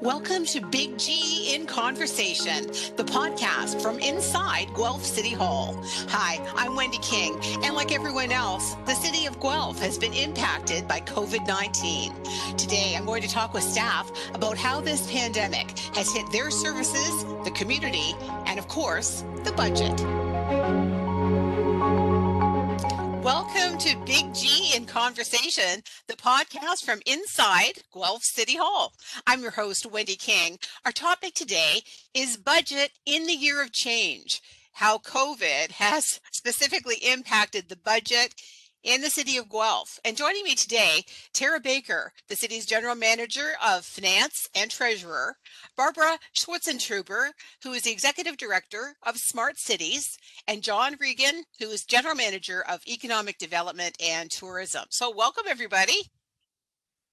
Welcome to Big G in Conversation, the podcast from inside Guelph City Hall. Hi, I'm Wendy King, and like everyone else, the city of Guelph has been impacted by COVID-19. Today, I'm going to talk with staff about how this pandemic has hit their services, the community, and of course, the budget. Welcome to Big G in Conversation, the podcast from inside Guelph City Hall. I'm your host, Wendy King. Our topic today is budget in the year of change, how COVID has specifically impacted the budget in the city of Guelph. And joining me today, Tara Baker, the city's general manager of finance and treasurer, Barbara Schwartzentruber, who is the executive director of Smart Cities, and John Regan, who is general manager of economic development and tourism. So welcome, everybody.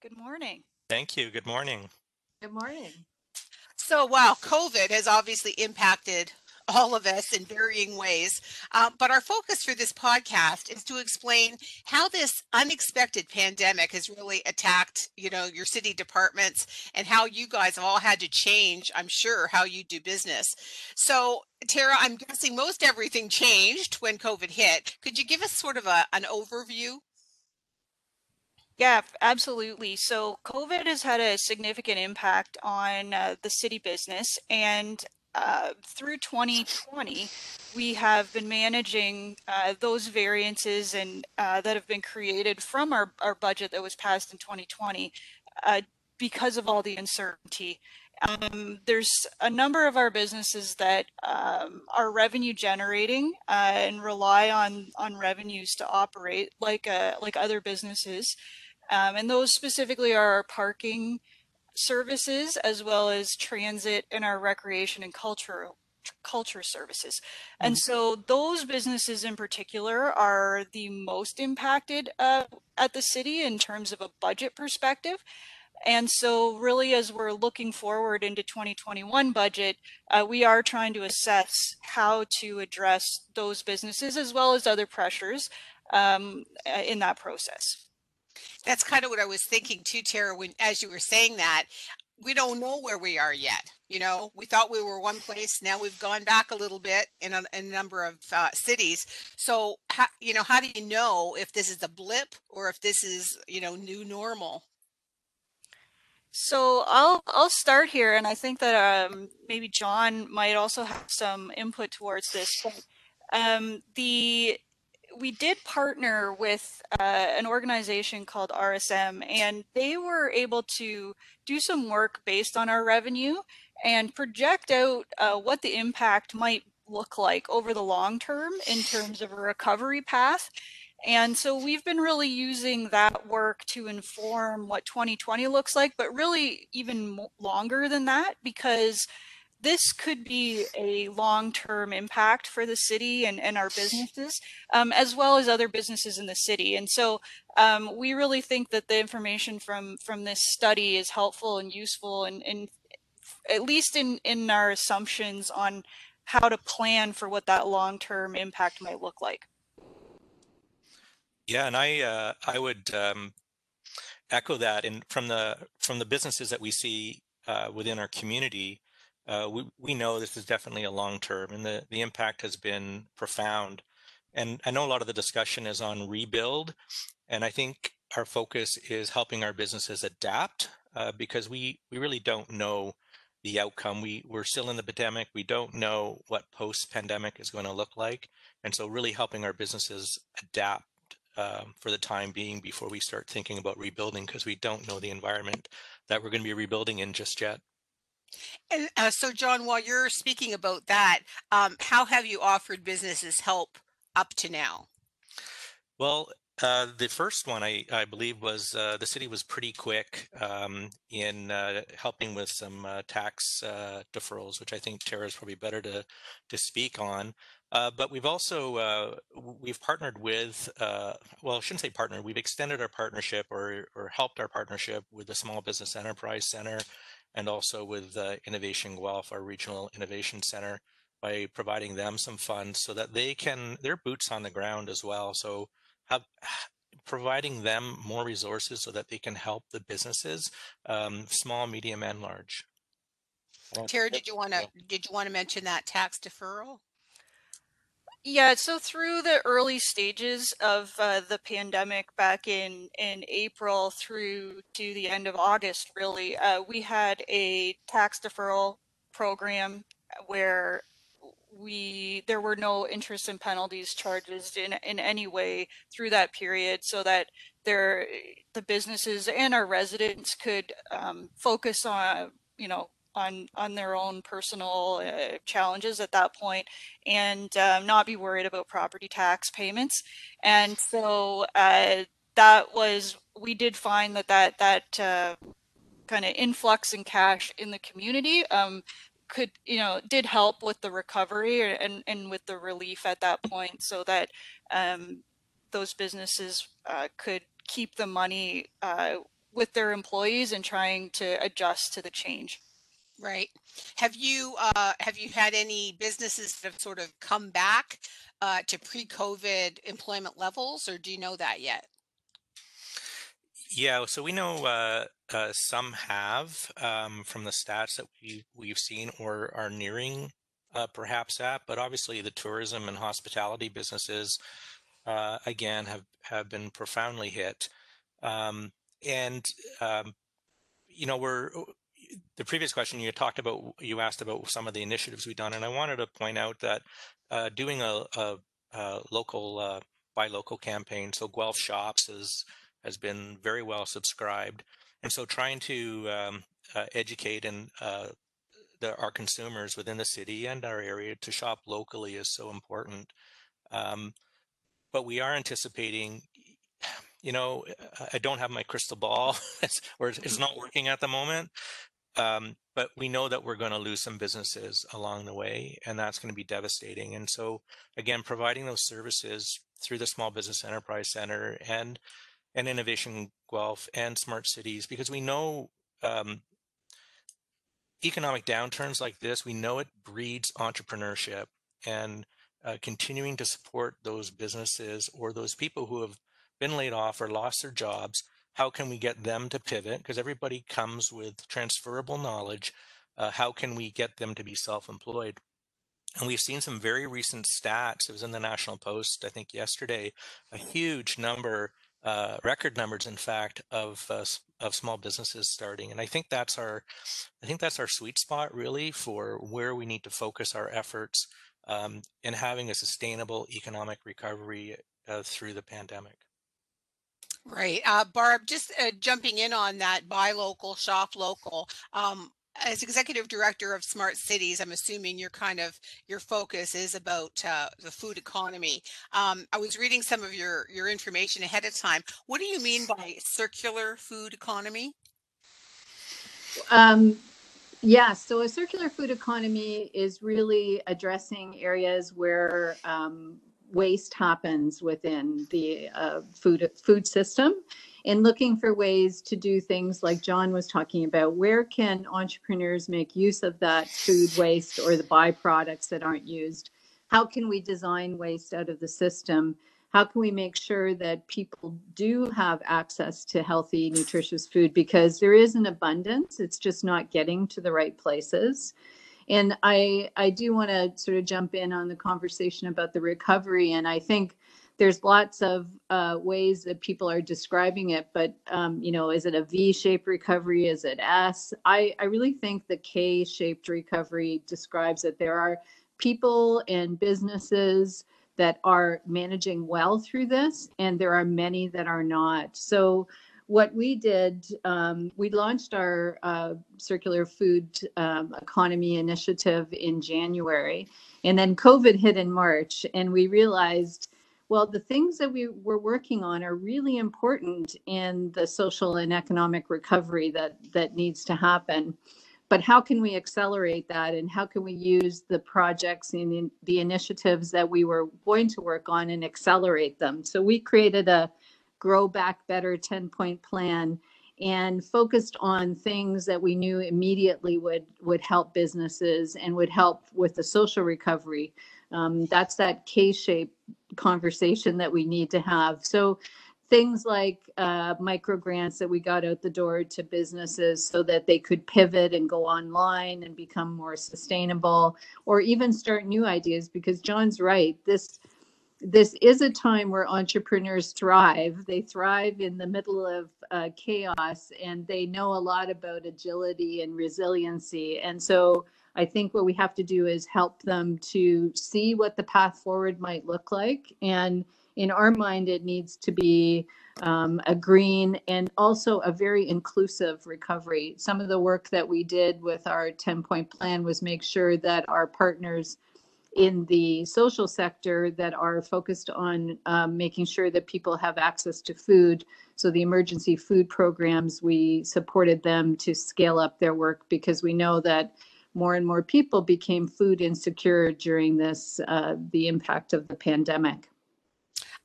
Good morning. Thank you. Good morning. Good morning. So wow, COVID has obviously impacted all of us in varying ways, but our focus for this podcast is to explain how this unexpected pandemic has really attacked, your city departments and how you guys have all had to change, I'm sure, how you do business. So, Tara, I'm guessing most everything changed when COVID hit. Could you give us sort of an overview? Yeah, absolutely. So COVID has had a significant impact on the city business, and through 2020, we have been managing those variances and that have been created from our budget that was passed in 2020 because of all the uncertainty. There's a number of our businesses that are revenue generating and rely on revenues to operate like other businesses, and those specifically are our parking services, as well as transit and our recreation and culture services. And so those businesses in particular are the most impacted at the city in terms of a budget perspective. And so really, as we're looking forward into 2021 budget, we are trying to assess how to address those businesses as well as other pressures in that process. That's kind of what I was thinking too, Tara, when as you were saying that. We don't know where we are yet. We thought we were one place. Now we've gone back a little bit in a number of cities. So, how do you know if this is a blip or if this is, new normal? So I'll start here. And I think that maybe John might also have some input towards this. We did partner with an organization called RSM, and they were able to do some work based on our revenue and project out what the impact might look like over the long term in terms of a recovery path. And so we've been really using that work to inform what 2020 looks like, but really even longer than that, because this could be a long-term impact for the city and our businesses, as well as other businesses in the city. And so we really think that the information from this study is helpful and useful, and at least in our assumptions on how to plan for what that long-term impact might look like. Yeah, and I would echo that. And from the businesses that we see within our community, we know this is definitely a long term, and the impact has been profound. And I know a lot of the discussion is on rebuild, and I think our focus is helping our businesses adapt because we really don't know the outcome. We're still in the pandemic. We don't know what post-pandemic is going to look like. And so really helping our businesses adapt for the time being before we start thinking about rebuilding, because we don't know the environment that we're going to be rebuilding in just yet. And so, John, while you're speaking about that, how have you offered businesses help up to now? Well, the first one, I believe, was the city was pretty quick in helping with some tax deferrals, which I think Tara is probably better to speak on. But we've also we've partnered with well, I shouldn't say partnered. We've extended our partnership or helped our partnership with the Small Business Enterprise Center, and also with Innovation Guelph, our regional innovation center, by providing them some funds so that they're boots on the ground as well. So providing them more resources so that they can help the businesses, small, medium, and large. Tara, did you want to mention that tax deferral? Yeah, so through the early stages of the pandemic back in April through to the end of August, really, we had a tax deferral program where there were no interest and penalties charges in any way through that period, so that the businesses and our residents could focus on, you know, on their own personal challenges at that point, and not be worried about property tax payments. And so we did find that kind of influx in cash in the community did help with the recovery and with the relief at that point, so that those businesses could keep the money with their employees and trying to adjust to the change. Right. Have you had any businesses that have sort of come back to pre-COVID employment levels, or do you know that yet? Yeah, so we know some have from the stats that we've seen or are nearing perhaps that, but obviously the tourism and hospitality businesses again have been profoundly hit, The previous question you asked about some of the initiatives we've done, and I wanted to point out that doing a local buy local campaign, so Guelph Shops has been very well subscribed, and so trying to educate and our consumers within the city and our area to shop locally is so important. But we are anticipating. You know, I don't have my crystal ball, or it's not working at the moment. But we know that we're going to lose some businesses along the way, and that's going to be devastating. And so, again, providing those services through the Small Business Enterprise Center and Innovation Guelph and Smart Cities, because we know economic downturns like this, we know it breeds entrepreneurship, and continuing to support those businesses or those people who have been laid off or lost their jobs. How can we get them to pivot? Because everybody comes with transferable knowledge. How can we get them to be self-employed? And we've seen some very recent stats. It was in the National Post, I think yesterday, a huge number, record numbers, in fact, of small businesses starting. And I think that's our sweet spot, really, for where we need to focus our efforts in having a sustainable economic recovery through the pandemic. Right. Barb, just jumping in on that, buy local, shop local. As executive director of Smart Cities, I'm assuming your focus is about the food economy. I was reading some of your information ahead of time. What do you mean by circular food economy? Yeah, so a circular food economy is really addressing areas where waste happens within the food system, and looking for ways to do things like John was talking about. Where can entrepreneurs make use of that food waste or the byproducts that aren't used? How can we design waste out of the system? How can we make sure that people do have access to healthy, nutritious food? Because there is an abundance, it's just not getting to the right places. And I do want to sort of jump in on the conversation about the recovery. And I think there's lots of ways that people are describing it. But, is it a V-shaped recovery? Is it S? I really think the K-shaped recovery describes that there are people and businesses that are managing well through this, and there are many that are not. So what we did, we launched our circular food economy initiative in January, and then COVID hit in March, and we realized, well, the things that we were working on are really important in the social and economic recovery that needs to happen. But how can we accelerate that, and how can we use the projects and the initiatives that we were going to work on and accelerate them? So we created a Grow Back Better 10-point plan and focused on things that we knew immediately would help businesses and would help with the social recovery. That's that K-shaped conversation that we need to have. So things like micro grants that we got out the door to businesses so that they could pivot and go online and become more sustainable, or even start new ideas, because John's right. This is a time where entrepreneurs thrive. They thrive in the middle of chaos, and they know a lot about agility and resiliency. And so I think what we have to do is help them to see what the path forward might look like. And in our mind, it needs to be a green and also a very inclusive recovery. Some of the work that we did with our 10-point plan was make sure that our partners in the social sector that are focused on making sure that people have access to food. So the emergency food programs, we supported them to scale up their work, because we know that more and more people became food insecure during this, the impact of the pandemic.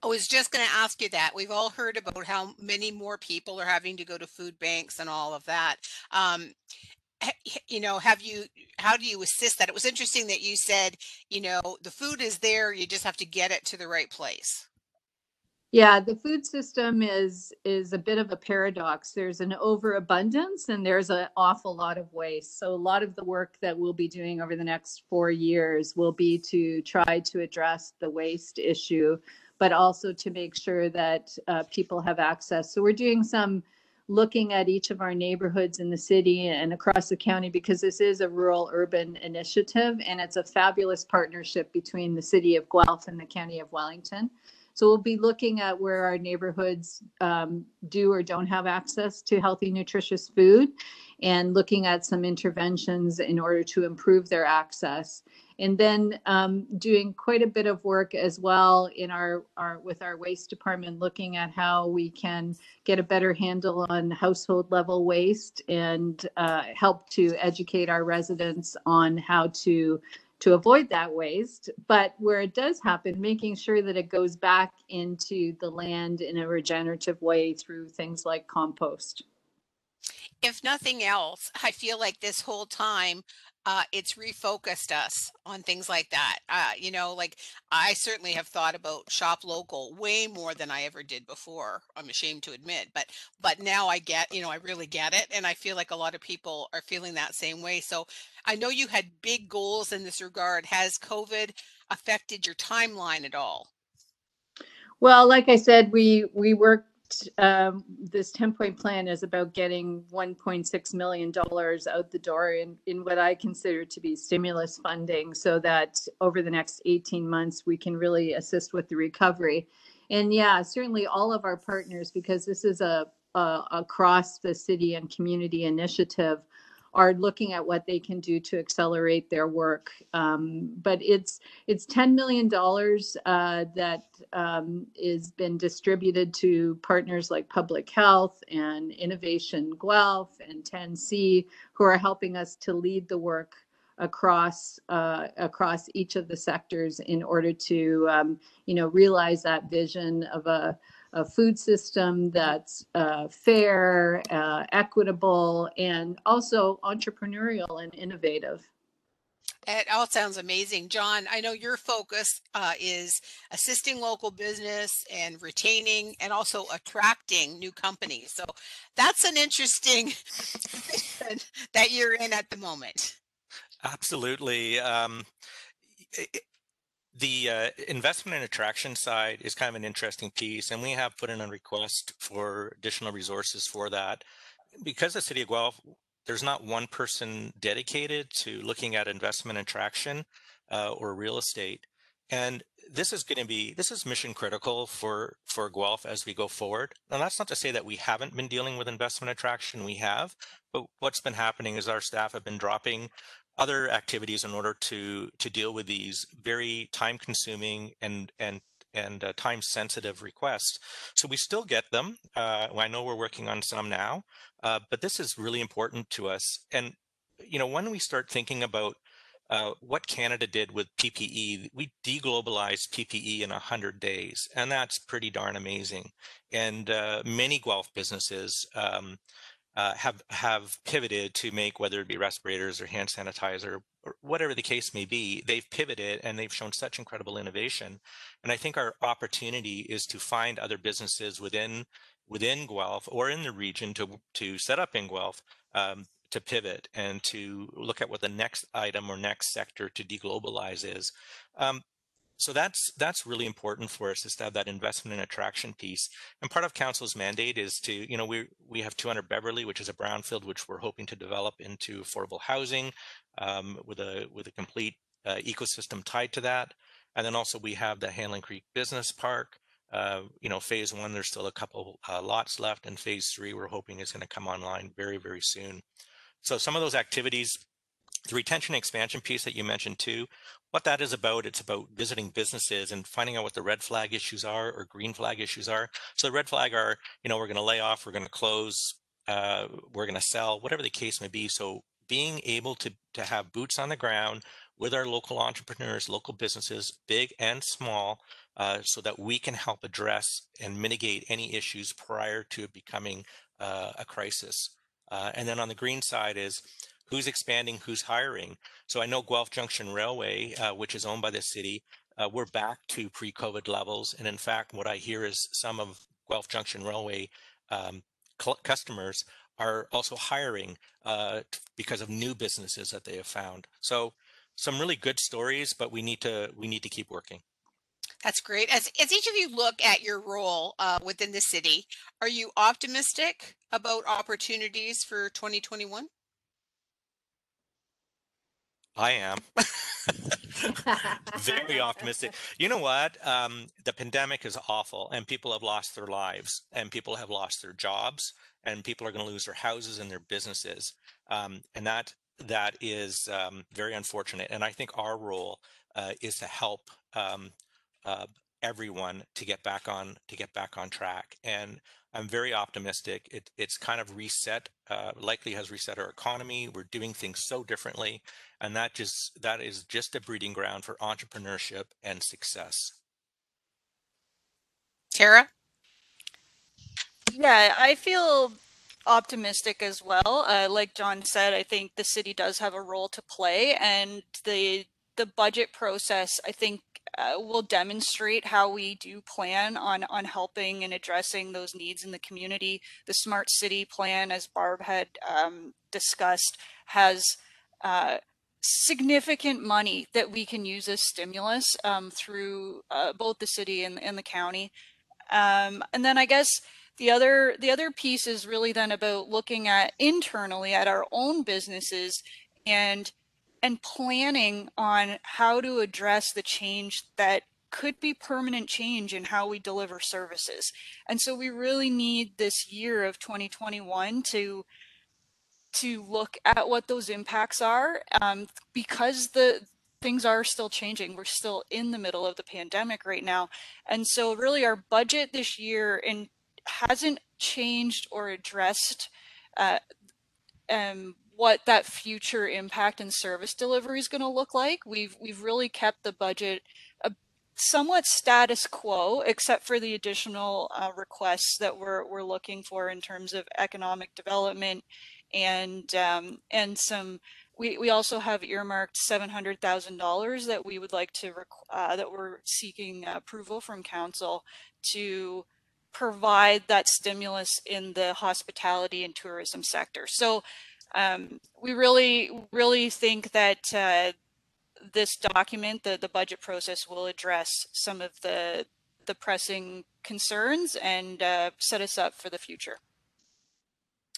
I was just going to ask you that. We've all heard about how many more people are having to go to food banks and all of that. You know, how do you assist that? It was interesting that you said, you know, the food is there, you just have to get it to the right place. Yeah, the food system is a bit of a paradox. There's an overabundance and there's an awful lot of waste. So a lot of the work that we'll be doing over the next 4 years will be to try to address the waste issue, but also to make sure that people have access. So we're doing some looking at each of our neighborhoods in the city and across the county, because this is a rural urban initiative, and it's a fabulous partnership between the city of Guelph and the county of Wellington. So we'll be looking at where our neighborhoods do or don't have access to healthy, nutritious food, and looking at some interventions in order to improve their access. And then doing quite a bit of work as well in with our waste department, looking at how we can get a better handle on household level waste, and help to educate our residents on how to avoid that waste. But where it does happen, making sure that it goes back into the land in a regenerative way through things like compost. If nothing else, I feel like this whole time, it's refocused us on things like that. You know, like I certainly have thought about shop local way more than I ever did before, I'm ashamed to admit, but now I get, you know, I really get it. And I feel like a lot of people are feeling that same way. So I know you had big goals in this regard. Has COVID affected your timeline at all? Well, like I said, we worked. This 10-point plan is about getting $1.6 million out the door in what I consider to be stimulus funding, so that over the next 18 months, we can really assist with the recovery. And yeah, certainly all of our partners, because this is a across the city and community initiative, are looking at what they can do to accelerate their work. But it's $10 million that is been distributed to partners like Public Health and Innovation Guelph and 10C, who are helping us to lead the work across each of the sectors in order to you know, realize that vision of a food system that's fair, equitable, and also entrepreneurial and innovative. It all sounds amazing. John, I know your focus is assisting local business and retaining and also attracting new companies. So that's an interesting position that you're in at the moment. Absolutely. The investment and attraction side is kind of an interesting piece, and we have put in a request for additional resources for that. Because the City of Guelph, there's not one person dedicated to looking at investment and attraction or real estate. And this is mission critical for Guelph as we go forward. And that's not to say that we haven't been dealing with investment attraction, we have, but what's been happening is our staff have been dropping other activities in order to deal with these very time-consuming and time-sensitive requests. So we still get them. I know we're working on some now, but this is really important to us. And you know, when we start thinking about what Canada did with PPE, we deglobalized PPE in 100 days, and that's pretty darn amazing. And many Guelph businesses have pivoted to make, whether it be respirators or hand sanitizer or whatever the case may be, they've pivoted and they've shown such incredible innovation. And I think our opportunity is to find other businesses within Guelph or in the region to set up in Guelph, to pivot and to look at what the next item or next sector to deglobalize is. So that's really important for us, is to have that investment and attraction piece. And part of council's mandate is to, you know, we have 200 Beverly, which is a brownfield, which we're hoping to develop into affordable housing with a complete ecosystem tied to that. And then also we have the Hanlon Creek Business Park. You know, phase one, there's still a couple lots left, and phase three, we're hoping is going to come online very, very soon. So some of those activities, the retention expansion piece that you mentioned too, what that is about, it's about visiting businesses and finding out what the red flag issues are or green flag issues are. So the red flag are, you know, we're going to lay off, we're going to close, we're going to sell, whatever the case may be. So being able to have boots on the ground with our local entrepreneurs, local businesses, big and small, so that we can help address and mitigate any issues prior to it becoming a crisis. And then on the green side is, who's expanding, who's hiring. So I know Guelph Junction Railway, which is owned by the city, we're back to pre-COVID levels. And in fact, what I hear is some of Guelph Junction Railway customers are also hiring because of new businesses that they have found. So some really good stories, but we need to keep working. That's great. As each of you look at your role within the city, are you optimistic about opportunities for 2021? I am very optimistic. You know what? The pandemic is awful, and people have lost their lives, and people have lost their jobs, and people are going to lose their houses and their businesses. And that is very unfortunate. And I think our role is to help everyone to get back on track. And I'm very optimistic. It's kind of reset, likely has reset our economy. We're doing things so differently, and that is just a breeding ground for entrepreneurship and success. Tara? Yeah, I feel optimistic as well. Like John said, I think the city does have a role to play, and the budget process, I think, will demonstrate how we do plan on helping and addressing those needs in the community. The Smart City plan, as Barb had discussed, has significant money that we can use as stimulus through both the city and the county. And then I guess the other piece is really then about looking at internally at our own businesses and planning on how to address the change that could be permanent change in how we deliver services. And so we really need this year of 2021 to look at what those impacts are, because the things are still changing. We're still in the middle of the pandemic right now. And so really our budget this year hasn't changed or addressed what that future impact and service delivery is going to look like. We've really kept the budget somewhat status quo, except for the additional requests that we're looking for in terms of economic development, and some. We also have earmarked $700,000 that we would like to that we're seeking approval from council to provide that stimulus in the hospitality and tourism sector. So. We really think that this document, the budget process, will address some of the pressing concerns and set us up for the future.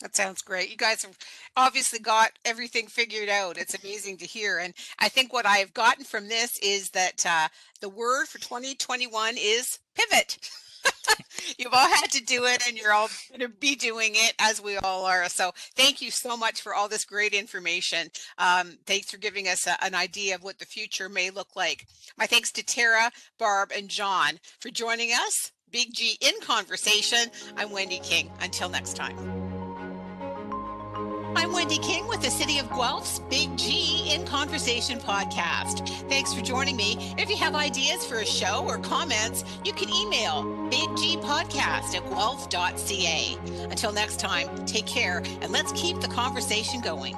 That sounds great. You guys have obviously got everything figured out. It's amazing to hear. And I think what I've gotten from this is that the word for 2021 is pivot. You've all had to do it, and you're all going to be doing it, as we all are. So thank you so much for all this great information. Thanks for giving us an idea of what the future may look like. My thanks to Tara, Barb, and John for joining us. Big G in Conversation. I'm Wendy King. Until next time. I'm Wendy King with the City of Guelph's Big G in Conversation podcast. Thanks for joining me. If you have ideas for a show or comments, you can email biggpodcast@guelph.ca. Until next time, take care and let's keep the conversation going.